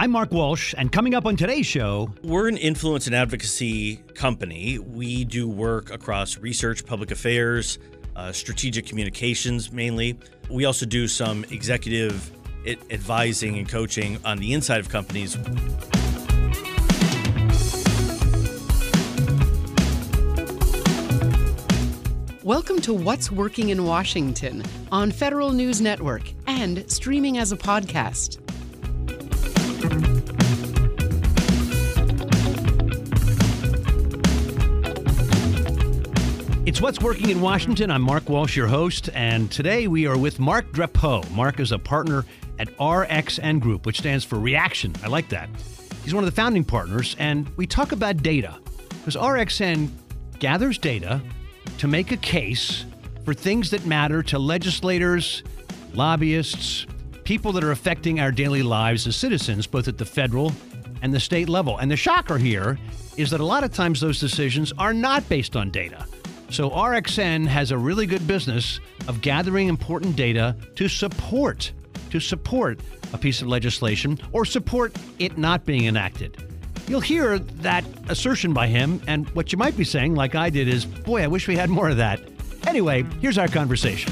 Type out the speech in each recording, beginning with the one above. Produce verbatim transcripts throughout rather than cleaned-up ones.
I'm Mark Walsh, and coming up on today's show... We're an influence and advocacy company. We do work across research, public affairs, uh, strategic communications mainly. We also do some executive advising and coaching on the inside of companies. Welcome to What's Working in Washington on Federal News Network and streaming as a podcast. It's What's Working in Washington. I'm Mark Walsh, your host, and today we are with Mark Drapeau. Mark is a partner at R X N Group, which stands for Reaction. I like that. He's one of the founding partners, and we talk about data, because R X N gathers data to make a case for things that matter to legislators, lobbyists, people that are affecting our daily lives as citizens, both at the federal and the state level. And the shocker here is that a lot of times those decisions are not based on data. So R X N has a really good business of gathering important data to support, to support a piece of legislation or support it not being enacted. You'll hear that assertion by him, and what you might be saying, like I did, is, boy, I wish we had more of that. Anyway, here's our conversation.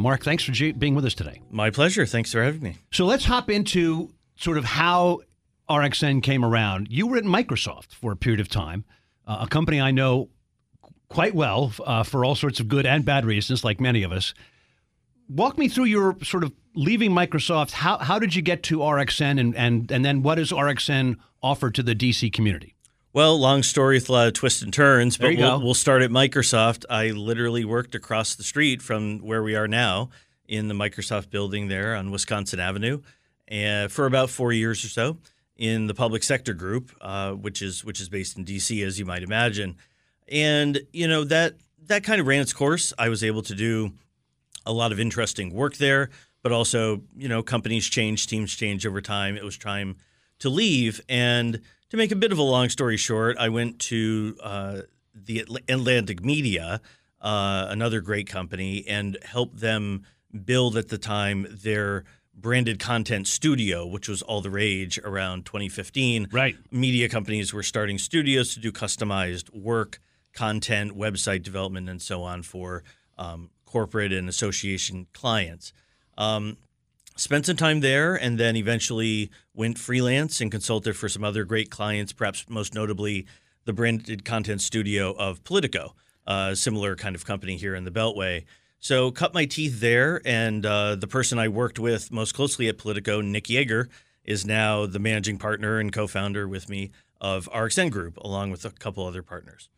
Mark, thanks for being with us today. My pleasure. Thanks for having me. So let's hop into sort of how R X N came around. You were at Microsoft for a period of time, uh, a company I know quite well uh, for all sorts of good and bad reasons, like many of us. Walk me through your sort of leaving Microsoft. How how did you get to R X N, and, and, and then what does R X N offer to the D C community? Well, long story with a lot of twists and turns, but we'll, we'll start at Microsoft. I literally worked across the street from where we are now in the Microsoft building there on Wisconsin Avenue uh, for about four years or so in the public sector group, uh, which is which is based in D C, as you might imagine. And, you know, that that kind of ran its course. I was able to do a lot of interesting work there, but also, you know, companies change, teams change over time. It was time to leave. And to make a bit of a long story short, I went to uh, the Atlantic Media, uh, another great company, and helped them build at the time their branded content studio, which was all the rage around twenty fifteen. Right. Media companies were starting studios to do customized work, content, website development, and so on for um corporate and association clients. Um, spent some time there, and then eventually went freelance and consulted for some other great clients, perhaps most notably the branded content studio of Politico, a similar kind of company here in the Beltway. So cut my teeth there, and uh, the person I worked with most closely at Politico, Nick Yeager, is now the managing partner and co-founder with me of R X N Group, along with a couple other partners.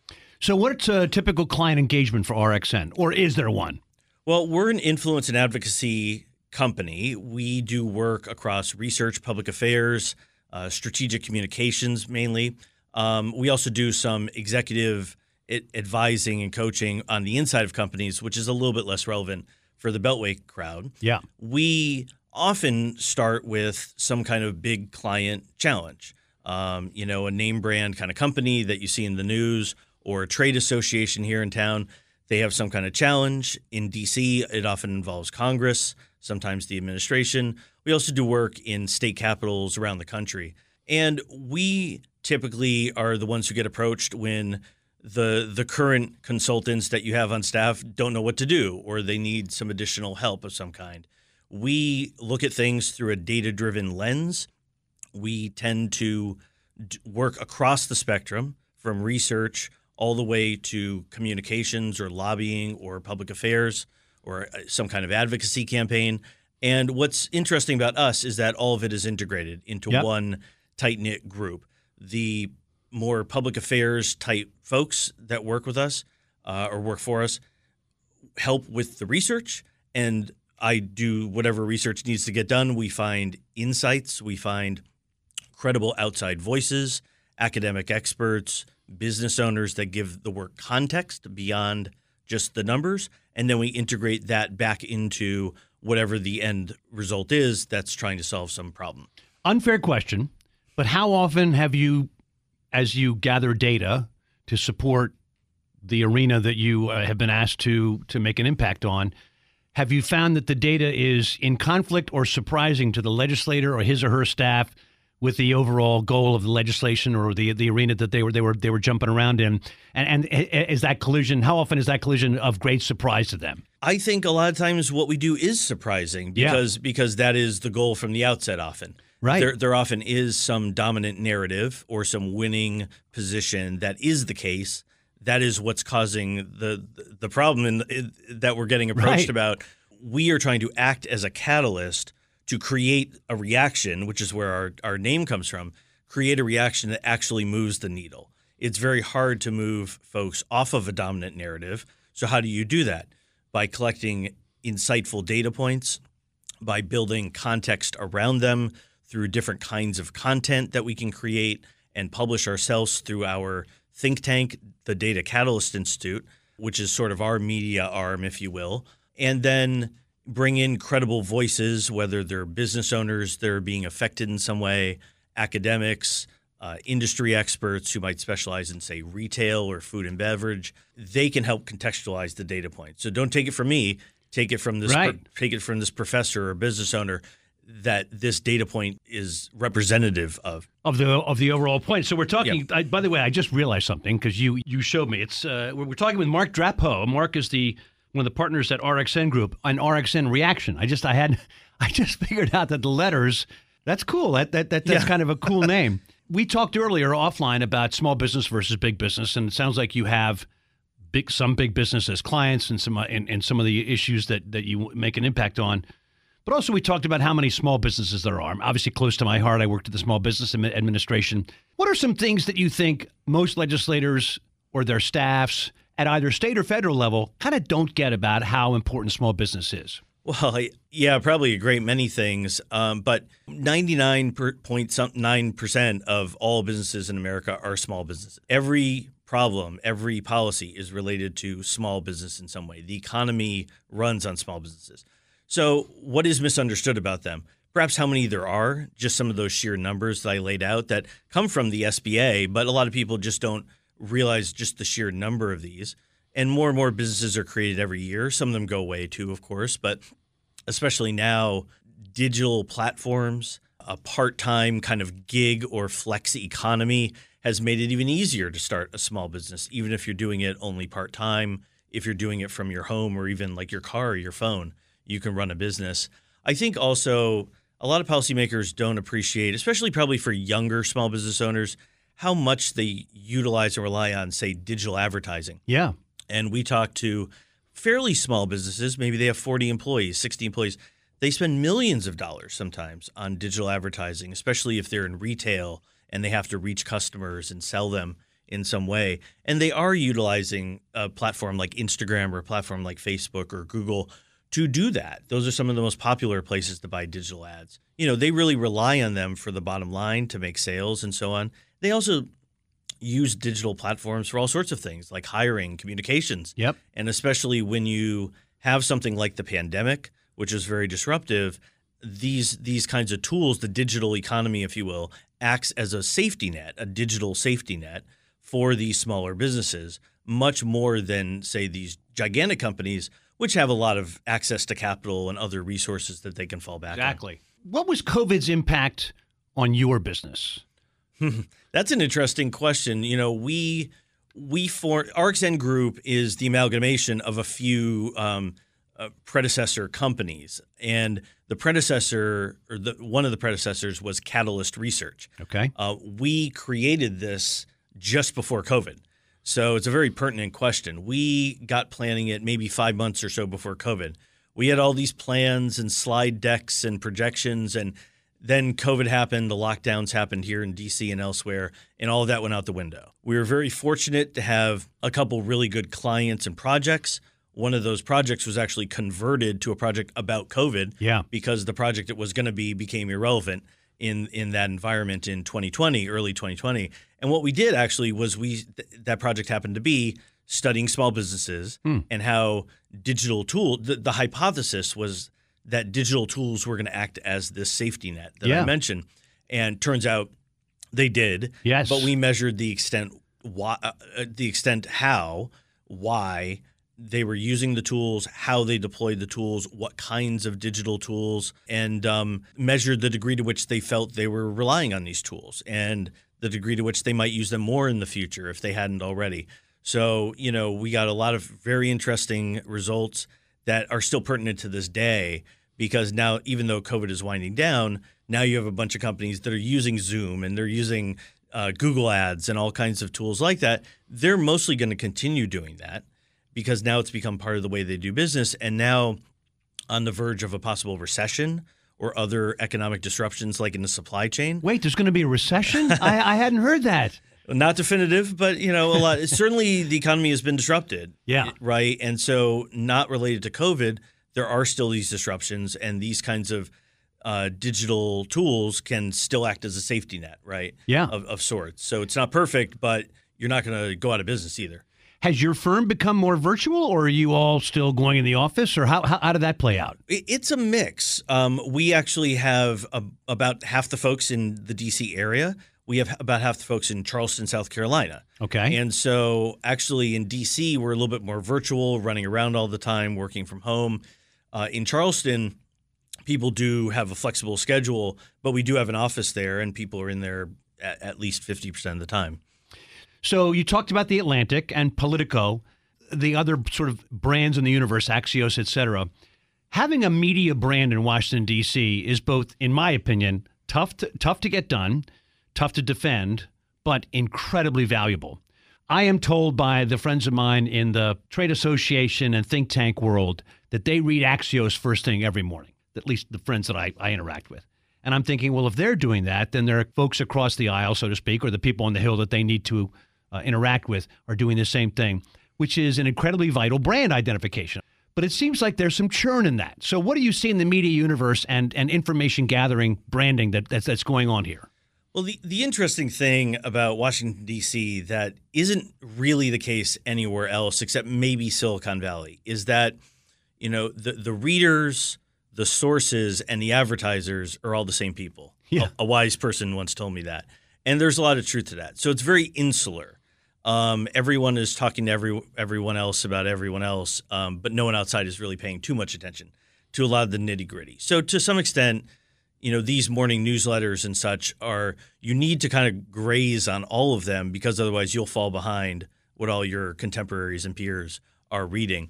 So what's a typical client engagement for R X N, or is there one? Well, we're an influence and advocacy company. We do work across research, public affairs, uh, strategic communications mainly. Um, we also do some executive advising and coaching on the inside of companies, which is a little bit less relevant for the Beltway crowd. Yeah. We often start with some kind of big client challenge, um, you know, a name brand kind of company that you see in the news or a trade association here in town. They have some kind of challenge. In D C, it often involves Congress, sometimes the administration. We also do work in state capitals around the country. And we typically are the ones who get approached when the the current consultants that you have on staff don't know what to do, or they need some additional help of some kind. We look at things through a data-driven lens. We tend to work across the spectrum from research all the way to communications or lobbying or public affairs or some kind of advocacy campaign. And what's interesting about us is that all of it is integrated into yep. one tight-knit group. The more public affairs type folks that work with us uh, or work for us help with the research, and I do whatever research needs to get done. We find insights. We find credible outside voices, academic experts, business owners that give the work context beyond just the numbers, and then we integrate that back into whatever the end result is that's trying to solve some problem. Unfair question, but how often have you, as you gather data to support the arena that you uh, have been asked to to make an impact on, Have you found that the data is in conflict or surprising to the legislator or his or her staff with the overall goal of the legislation or the the arena that they were they were they were jumping around in? And, and is that collision? How often is that collision of great surprise to them? I think a lot of times what we do is surprising because yeah. because that is the goal from the outset often. Right. There, there often is some dominant narrative or some winning position that is the case. That is what's causing the the problem in the, that we're getting approached right. about. We are trying to act as a catalyst to create a reaction, which is where our, our name comes from, create a reaction that actually moves the needle. It's very hard to move folks off of a dominant narrative. So how do you do that? By collecting insightful data points, by building context around them through different kinds of content that we can create and publish ourselves through our think tank, the Data Catalyst Institute, which is sort of our media arm, if you will, and then bring in credible voices, whether they're business owners, they're being affected in some way, academics, uh, industry experts who might specialize in, say, retail or food and beverage. They can help contextualize the data point. So don't take it from me. Take it from this. Right. Per, take it from this professor or business owner that this data point is representative of of the of the overall point. So we're talking. Yeah. I, by the way, I just realized something because you you showed me. It's uh, we're talking with Mark Drapeau. Mark is the one of the partners at R X N Group, an R X N Reaction. I just I had I just figured out that the letters, that's cool. That that, that that's yeah. kind of a cool name. We talked earlier offline about small business versus big business, and it sounds like you have big some big business as clients and some uh, and, and some of the issues that, that you make an impact on. But also we talked about how many small businesses there are. I'm obviously close to my heart. I worked at the Small Business Administration. What are some things that you think most legislators or their staffs at either state or federal level kind of don't get about how important small business is? Well, yeah, probably a great many things. Um, but ninety-nine point nine percent of all businesses in America are small businesses. Every problem, every policy is related to small business in some way. The economy runs on small businesses. So what is misunderstood about them? Perhaps how many there are, just some of those sheer numbers that I laid out that come from the S B A, but a lot of people just don't realize just the sheer number of these. And more and more businesses are created every year. Some of them go away too, of course, but especially now, digital platforms, a part-time kind of gig or flex economy has made it even easier to start a small business, even if you're doing it only part-time, if you're doing it from your home or even like your car or your phone, you can run a business. I think also a lot of policymakers don't appreciate, especially probably for younger small business owners, how much they utilize and rely on, say, digital advertising. Yeah. And we talk to fairly small businesses. Maybe they have forty employees, sixty employees. They spend millions of dollars sometimes on digital advertising, especially if they're in retail and they have to reach customers and sell them in some way. And they are utilizing a platform like Instagram or a platform like Facebook or Google to do that. Those are some of the most popular places to buy digital ads. You know, they really rely on them for the bottom line to make sales and so on. They also use digital platforms for all sorts of things like hiring, communications. Yep. And especially when you have something like the pandemic, which is very disruptive, these these kinds of tools, the digital economy, if you will, acts as a safety net, a digital safety net for these smaller businesses, much more than, say, these gigantic companies, which have a lot of access to capital and other resources that they can fall back on. Exactly. What was COVID's impact on your business? That's an interesting question. You know, we we for R X N Group is the amalgamation of a few um, uh, predecessor companies, and the predecessor or the, one of the predecessors was Catalyst Research. Okay, uh, we created this just before COVID, so it's a very pertinent question. We got planning it maybe five months or so before COVID. We had all these plans and slide decks and projections and. Then COVID happened, the lockdowns happened here in D C and elsewhere, and all of that went out the window. We were very fortunate to have a couple really good clients and projects. One of those projects was actually converted to a project about COVID yeah. because the project it was going to be became irrelevant in, in that environment in twenty twenty, early twenty twenty. And what we did actually was we th- that project happened to be studying small businesses mm. and how digital tool th- – the hypothesis was – that digital tools were going to act as this safety net that yeah. I mentioned. And turns out they did. Yes. But we measured the extent why, uh, the extent how, why, they were using the tools, how they deployed the tools, what kinds of digital tools, and um, measured the degree to which they felt they were relying on these tools and the degree to which they might use them more in the future if they hadn't already. So, you know, we got a lot of very interesting results that are still pertinent to this day, because now, even though COVID is winding down, now you have a bunch of companies that are using Zoom and they're using uh, Google Ads and all kinds of tools like that. They're mostly going to continue doing that, because now it's become part of the way they do business. And now on the verge of a possible recession or other economic disruptions like in the supply chain. Wait, there's going to be a recession? I, I hadn't heard that. Not definitive, but, you know, a lot. Certainly the economy has been disrupted. Yeah. Right. And so, not related to COVID, there are still these disruptions, and these kinds of uh, digital tools can still act as a safety net, right? Yeah. Of, of sorts. So it's not perfect, but you're not going to go out of business either. Has your firm become more virtual, or are you all still going in the office, or how how, how did that play out? It's a mix. Um, we actually have a, about half the folks in the D C area. We have about half the folks in Charleston, South Carolina. Okay. And so actually in D C, we're a little bit more virtual, running around all the time, working from home. Uh, in Charleston, people do have a flexible schedule, but we do have an office there, and people are in there at, at least fifty percent of the time. So you talked about The Atlantic and Politico, the other sort of brands in the universe, Axios, et cetera. Having a media brand in Washington, D C is both, in my opinion, tough to, tough to get done, tough to defend, but incredibly valuable. I am told by the friends of mine in the trade association and think tank world that they read Axios first thing every morning, at least the friends that I, I interact with. And I'm thinking, well, if they're doing that, then there are folks across the aisle, so to speak, or the people on the Hill that they need to Uh, interact with are doing the same thing, which is an incredibly vital brand identification. But it seems like there's some churn in that. So what do you see in the media universe and, and information gathering branding that that's, that's going on here? Well, the, the interesting thing about Washington, D C that isn't really the case anywhere else except maybe Silicon Valley is that, you know, the, the readers, the sources, and the advertisers are all the same people. Yeah. A, a wise person once told me that. And there's a lot of truth to that. So it's very insular. Um, everyone is talking to every, everyone else about everyone else, um, but no one outside is really paying too much attention to a lot of the nitty-gritty. So to some extent, you know, these morning newsletters and such are – you need to kind of graze on all of them, because otherwise you'll fall behind what all your contemporaries and peers are reading.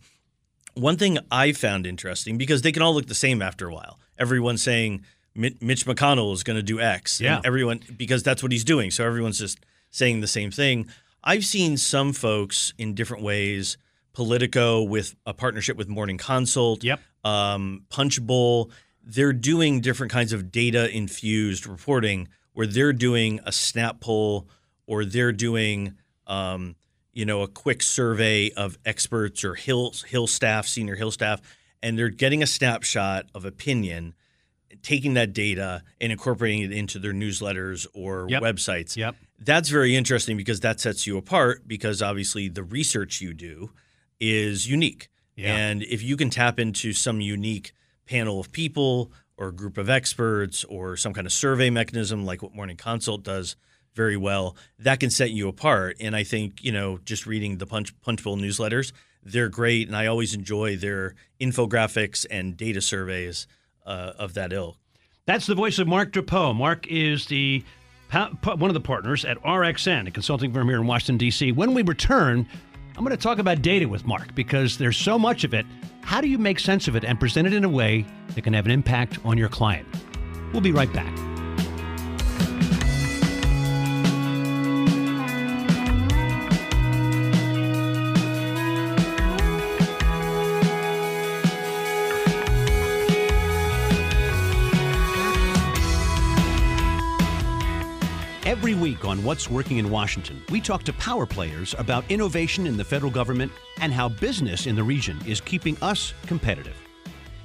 One thing I found interesting, because they can all look the same after a while. Everyone's saying Mitch McConnell is going to do X. Yeah. And everyone – because that's what he's doing. So everyone's just saying the same thing. I've seen some folks in different ways, Politico with a partnership with Morning Consult, yep. um, Punchbowl. They're doing different kinds of data-infused reporting where they're doing a snap poll, or they're doing um, you know, a quick survey of experts or Hill, Hill staff, senior Hill staff, and they're getting a snapshot of opinion, taking that data and incorporating it into their newsletters or yep. websites. Yep. That's very interesting, because that sets you apart, because obviously the research you do is unique. Yeah. And if you can tap into some unique panel of people or group of experts or some kind of survey mechanism like what Morning Consult does very well, that can set you apart. And I think, you know, just reading the Punch, Punchbowl newsletters, they're great. And I always enjoy their infographics and data surveys Uh, of that ilk. That's the voice of Mark Drapeau. Mark is the one of the partners at R X N, a consulting firm here in Washington, D C. When we return, I'm going to talk about data with Mark, because there's so much of it. How do you make sense of it and present it in a way that can have an impact on your client? We'll be right back. Every week on What's Working in Washington, we talk to power players about innovation in the federal government and how business in the region is keeping us competitive.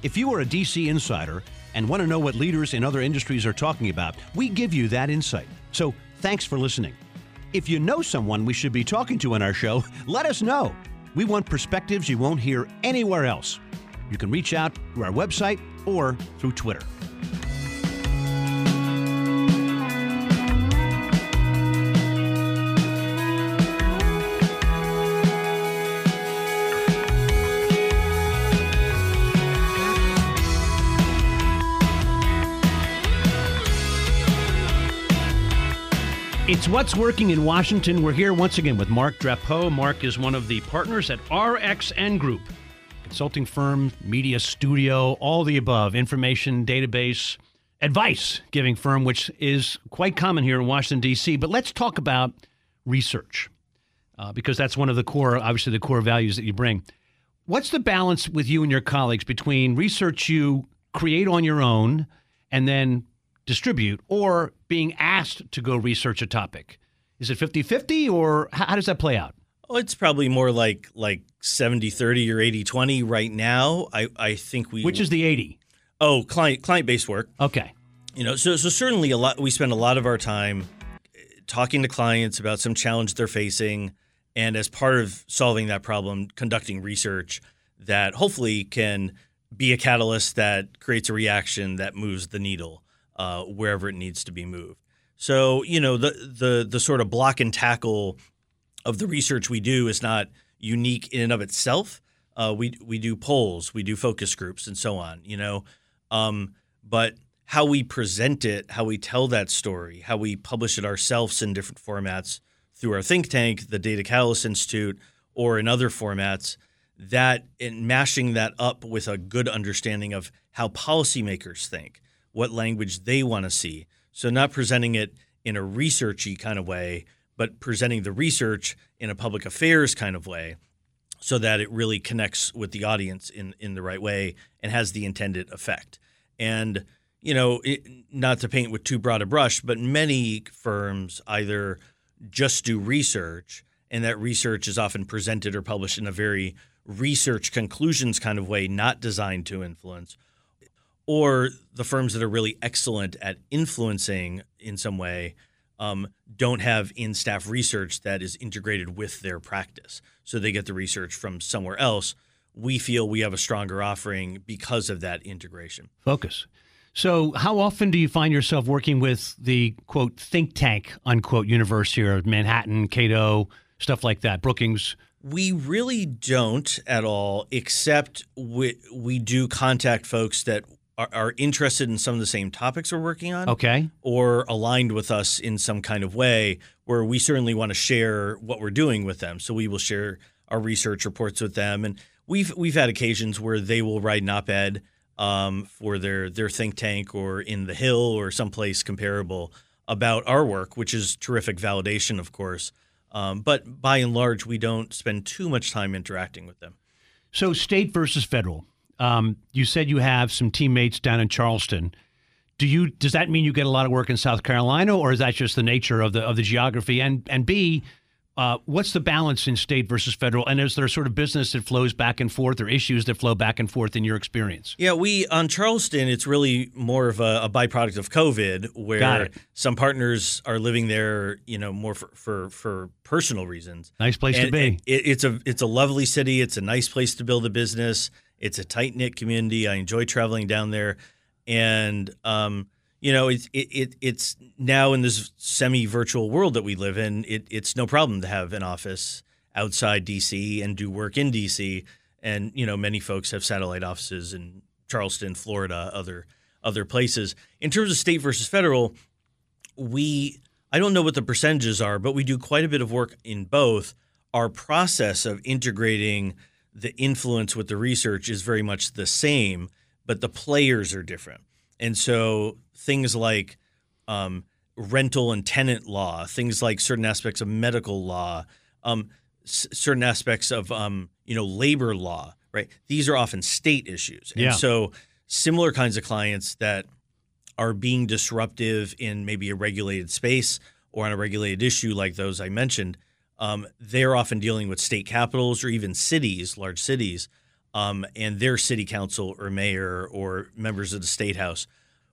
If you are a D C insider and want to know what leaders in other industries are talking about, we give you that insight. So thanks for listening. If you know someone we should be talking to on our show, let us know. We want perspectives you won't hear anywhere else. You can reach out through our website or through Twitter. It's What's Working in Washington. We're here once again with Mark Drapeau. Mark is one of the partners at R X N Group, consulting firm, media studio, all the above, information, database, advice giving firm, which is quite common here in Washington, D C. But let's talk about research, uh, because that's one of the core, obviously the core values that you bring. What's the balance with you and your colleagues between research you create on your own and then distribute, or being asked to go research a topic? Is it fifty-fifty, or how does that play out? Well, it's probably more like like seventy thirty or eighty twenty right now. I, I think we— Which is the eighty? Oh, client client-based work. Okay. You know, so so certainly a lot we spend a lot of our time talking to clients about some challenge they're facing, and as part of solving that problem, conducting research that hopefully can be a catalyst that creates a reaction that moves the needle Uh, wherever it needs to be moved. So, you know, the the the sort of block and tackle of the research we do is not unique in and of itself. Uh, we we do polls, we do focus groups, and so on. You know, um, but how we present it, how we tell that story, how we publish it ourselves in different formats through our think tank, the Data Catalyst Institute, or in other formats, that in mashing that up with a good understanding of how policymakers think, what language they want to see. So not presenting it in a researchy kind of way, but presenting the research in a public affairs kind of way so that it really connects with the audience in, in the right way and has the intended effect. And, you know, it, not to paint with too broad a brush, but many firms either just do research, and that research is often presented or published in a very research conclusions kind of way, not designed to influence, or the firms that are really excellent at influencing in some way um, don't have in-staff research that is integrated with their practice. So they get the research from somewhere else. We feel we have a stronger offering because of that integration. Focus. So how often do you find yourself working with the, quote, think tank, unquote, universe here, Manhattan, Cato, stuff like that, Brookings? We really don't at all, except we, we do contact folks that are interested in some of the same topics we're working on, okay, or aligned with us in some kind of way where we certainly want to share what we're doing with them. So we will share our research reports with them. And we've we've had occasions where they will write an op-ed um, for their, their think tank or in The Hill or someplace comparable about our work, which is terrific validation, of course. Um, but by and large, we don't spend too much time interacting with them. So state versus federal. Um, you said you have some teammates down in Charleston. Do you? Does that mean you get a lot of work in South Carolina, or is that just the nature of the of the geography? And and B, uh, what's the balance in state versus federal? And is there sort of business that flows back and forth, or issues that flow back and forth in your experience? Yeah, we on Charleston, it's really more of a, a byproduct of COVID, where some partners are living there, you know, more for for, for personal reasons. Nice place and, to be. It, it's a it's a lovely city. It's a nice place to build a business. It's a tight-knit community. I enjoy traveling down there. And, um, you know, it, it, it, it's now in this semi-virtual world that we live in, it, it's no problem to have an office outside D C and do work in D C. And, you know, many folks have satellite offices in Charleston, Florida, other other places. In terms of state versus federal, we I don't know what the percentages are, but we do quite a bit of work in both. Our process of integrating the influence with the research is very much the same, but the players are different. And so things like um, rental and tenant law, things like certain aspects of medical law, um, s- certain aspects of um, you know labor law, right? These are often state issues. And yeah. So similar kinds of clients that are being disruptive in maybe a regulated space or on a regulated issue like those I mentioned, Um, they're often dealing with state capitals or even cities, large cities, um, and their city council or mayor or members of the state house.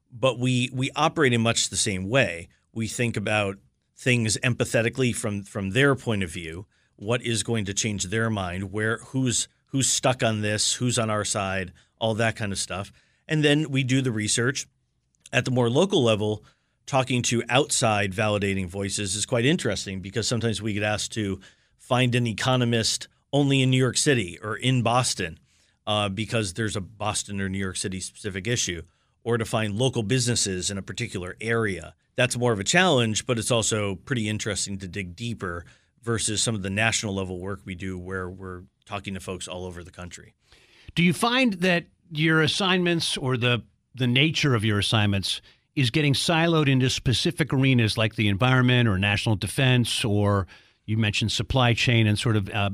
But we we operate in much the same way. We think about things empathetically from from their point of view. What is going to change their mind? Where who's who's stuck on this? Who's on our side? All that kind of stuff. And then we do the research at the more local level. Talking to outside validating voices is quite interesting because sometimes we get asked to find an economist only in New York City or in Boston uh, because there's a Boston or New York City specific issue, or to find local businesses in a particular area. That's more of a challenge, but it's also pretty interesting to dig deeper versus some of the national level work we do where we're talking to folks all over the country. Do you find that your assignments or the the nature of your assignments is getting siloed into specific arenas like the environment or national defense, or you mentioned supply chain and sort of uh,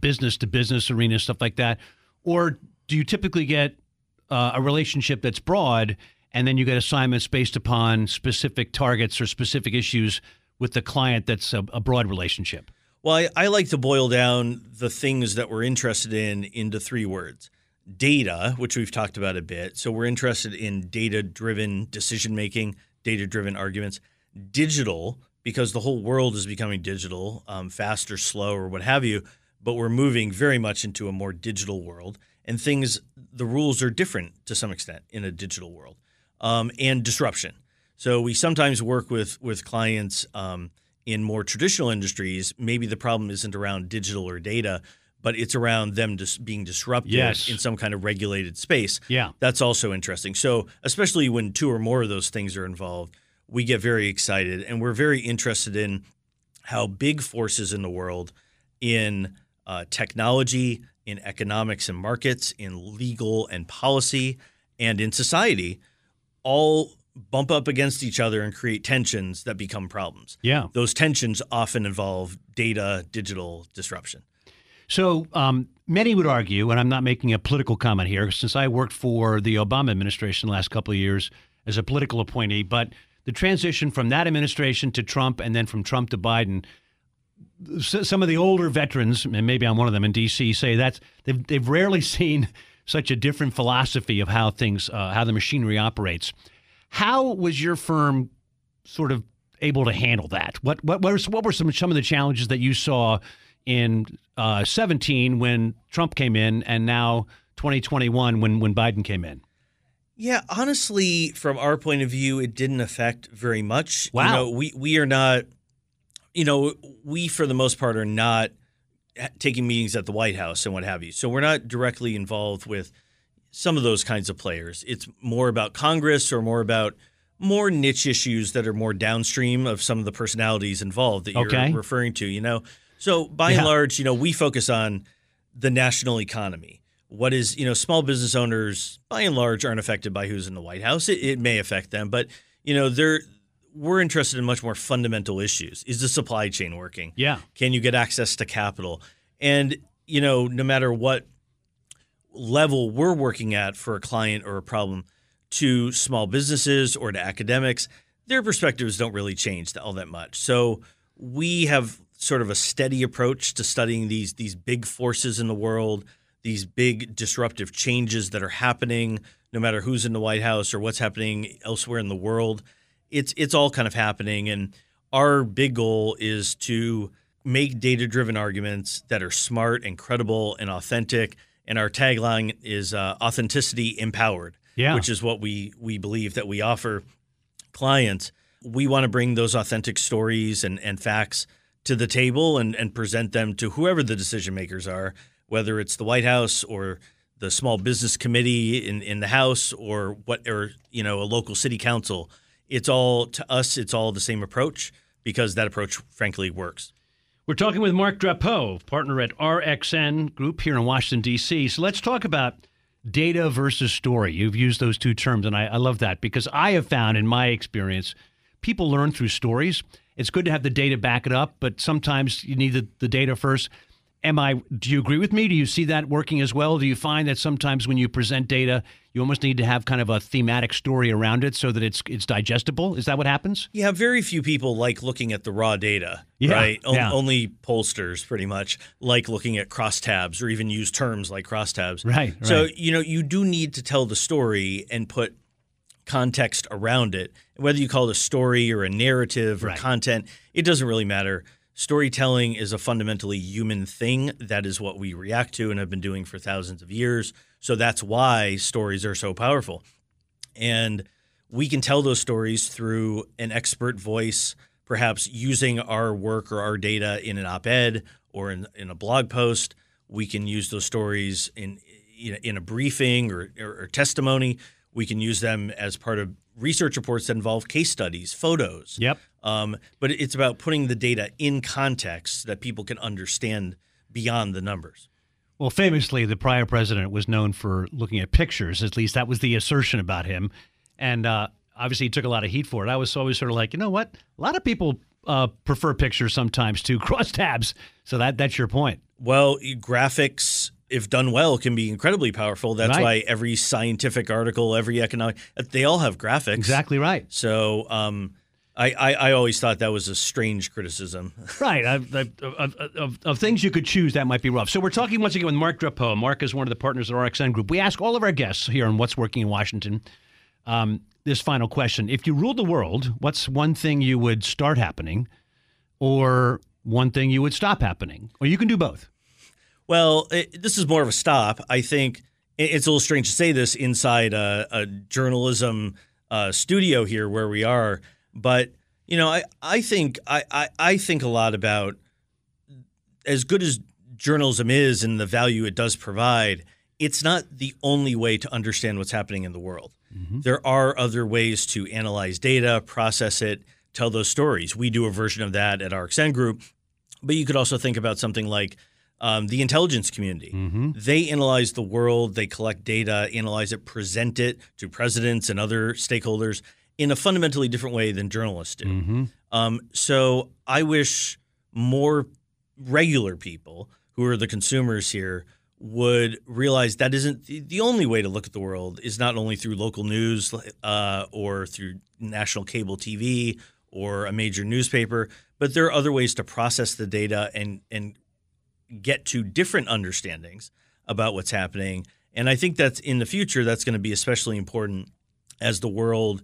business-to-business arena, stuff like that? Or do you typically get uh, a relationship that's broad and then you get assignments based upon specific targets or specific issues with the client that's a, a broad relationship? Well, I, I like to boil down the things that we're interested in into three words. Data, which we've talked about a bit. So we're interested in data-driven decision-making, data-driven arguments. Digital, because the whole world is becoming digital, um, fast or slow or what have you, but we're moving very much into a more digital world. And things, the rules are different to some extent in a digital world. Um, and disruption. So we sometimes work with, with clients um, in more traditional industries. Maybe the problem isn't around digital or data, but it's around them dis- being disrupted yes. in some kind of regulated space. Yeah. That's also interesting. So especially when two or more of those things are involved, we get very excited. And we're very interested in how big forces in the world, in uh, technology, in economics and markets, in legal and policy, and in society, all bump up against each other and create tensions that become problems. Yeah. Those tensions often involve data, digital disruption. So um, many would argue, and I'm not making a political comment here, since I worked for the Obama administration the last couple of years as a political appointee, but the transition from that administration to Trump and then from Trump to Biden, some of the older veterans, and maybe I'm one of them in D C, say that's they've, they've rarely seen such a different philosophy of how things, uh, how the machinery operates. How was your firm sort of able to handle that? What what what were, what were some some of the challenges that you saw in uh, seventeen when Trump came in, and now twenty twenty-one when when Biden came in? Yeah, honestly, from our point of view, it didn't affect very much. Wow, you know, we we are not, you know, we for the most part are not taking meetings at the White House and what have you. So we're not directly involved with some of those kinds of players. It's more about Congress or more about more niche issues that are more downstream of some of the personalities involved that you're okay. referring to, you know. So by yeah. and large, you know, we focus on the national economy. What is, you know, small business owners by and large aren't affected by who's in the White House. It, it may affect them, but, you know, they're we're interested in much more fundamental issues. Is the supply chain working? Yeah. Can you get access to capital? And, you know, no matter what level we're working at for a client or a problem, to small businesses or to academics, their perspectives don't really change all that much. So we have sort of a steady approach to studying these these big forces in the world, these big disruptive changes that are happening, no matter who's in the White House or what's happening elsewhere in the world. It's it's all kind of happening, and our big goal is to make data-driven arguments that are smart and credible and authentic. And our tagline is uh, authenticity empowered, yeah. which is what we we believe that we offer clients. We want to bring those authentic stories and, and facts to the table and, and present them to whoever the decision makers are, whether it's the White House or the small business committee in, in the House or what or you know a local city council. It's all to us. It's all the same approach because that approach, frankly, works. We're talking with Mark Drapeau, partner at R X N Group here in Washington, D C. So let's talk about data versus story. You've used those two terms, and I, I love that because I have found in my experience, people learn through stories. It's good to have the data back it up, but sometimes you need the, the data first. Am I? Do you agree with me? Do you see that working as well? Do you find that sometimes when you present data, you almost need to have kind of a thematic story around it so that it's it's digestible? Is that what happens? Yeah, very few people like looking at the raw data, yeah, right? O- yeah. Only pollsters pretty much like looking at crosstabs or even use terms like crosstabs. Right, right. So, you know, you do need to tell the story and put context around it. Whether you call it a story or a narrative or right. content, it doesn't really matter. Storytelling is a fundamentally human thing. That is what we react to and have been doing for thousands of years. So that's why stories are so powerful. And we can tell those stories through an expert voice, perhaps using our work or our data in an op-ed or in, in a blog post. We can use those stories in in a briefing or, or, or testimony. We can use them as part of research reports that involve case studies, photos. Yep. Um, but it's about putting the data in context that people can understand beyond the numbers. Well, famously, the prior president was known for looking at pictures. At least that was the assertion about him. And uh, obviously, he took a lot of heat for it. I was always sort of like, you know what? A lot of people uh, prefer pictures sometimes to cross tabs. So that that's your point. Well, graphics, if done well, can be incredibly powerful. That's right. Why every scientific article, every economic, they all have graphics. Exactly right. So um, I, I, I always thought that was a strange criticism. Right. I've, I've, of, of, of things you could choose, that might be rough. So we're talking once again with Mark Drapeau. Mark is one of the partners at R X N Group. We ask all of our guests here on What's Working in Washington um, this final question. If you ruled the world, what's one thing you would start happening or one thing you would stop happening? Or you can do both. Well, it, this is more of a stop. I think it's a little strange to say this inside a, a journalism uh, studio here where we are, but you know, I, I think I, I, I think a lot about, as good as journalism is and the value it does provide, it's not the only way to understand what's happening in the world. Mm-hmm. There are other ways to analyze data, process it, tell those stories. We do a version of that at R X N Group, but you could also think about something like Um, the intelligence community. Mm-hmm. They analyze the world. They collect data, analyze it, present it to presidents and other stakeholders in a fundamentally different way than journalists do. Mm-hmm. Um, so I wish more regular people who are the consumers here would realize that isn't the only way to look at the world, is not only through local news uh, or through national cable T V or a major newspaper, but there are other ways to process the data and and get to different understandings about what's happening. And I think that's in the future, that's going to be especially important as the world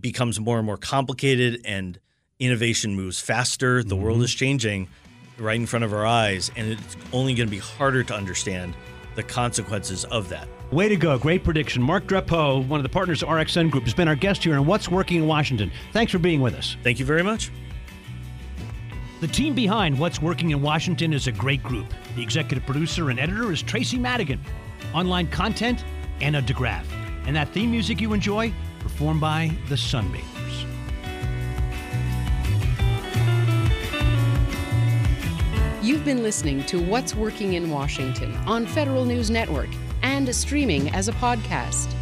becomes more and more complicated and innovation moves faster. The mm-hmm. world is changing right in front of our eyes, and it's only going to be harder to understand the consequences of that. Way to go. Great prediction. Mark Drapeau, one of the partners of R X N Group, has been our guest here on What's Working in Washington. Thanks for being with us. Thank you very much. The team behind What's Working in Washington is a great group. The executive producer and editor is Tracy Madigan. Online content, Anna DeGraft. And that theme music you enjoy, performed by the Sunbakers. You've been listening to What's Working in Washington on Federal News Network and streaming as a podcast.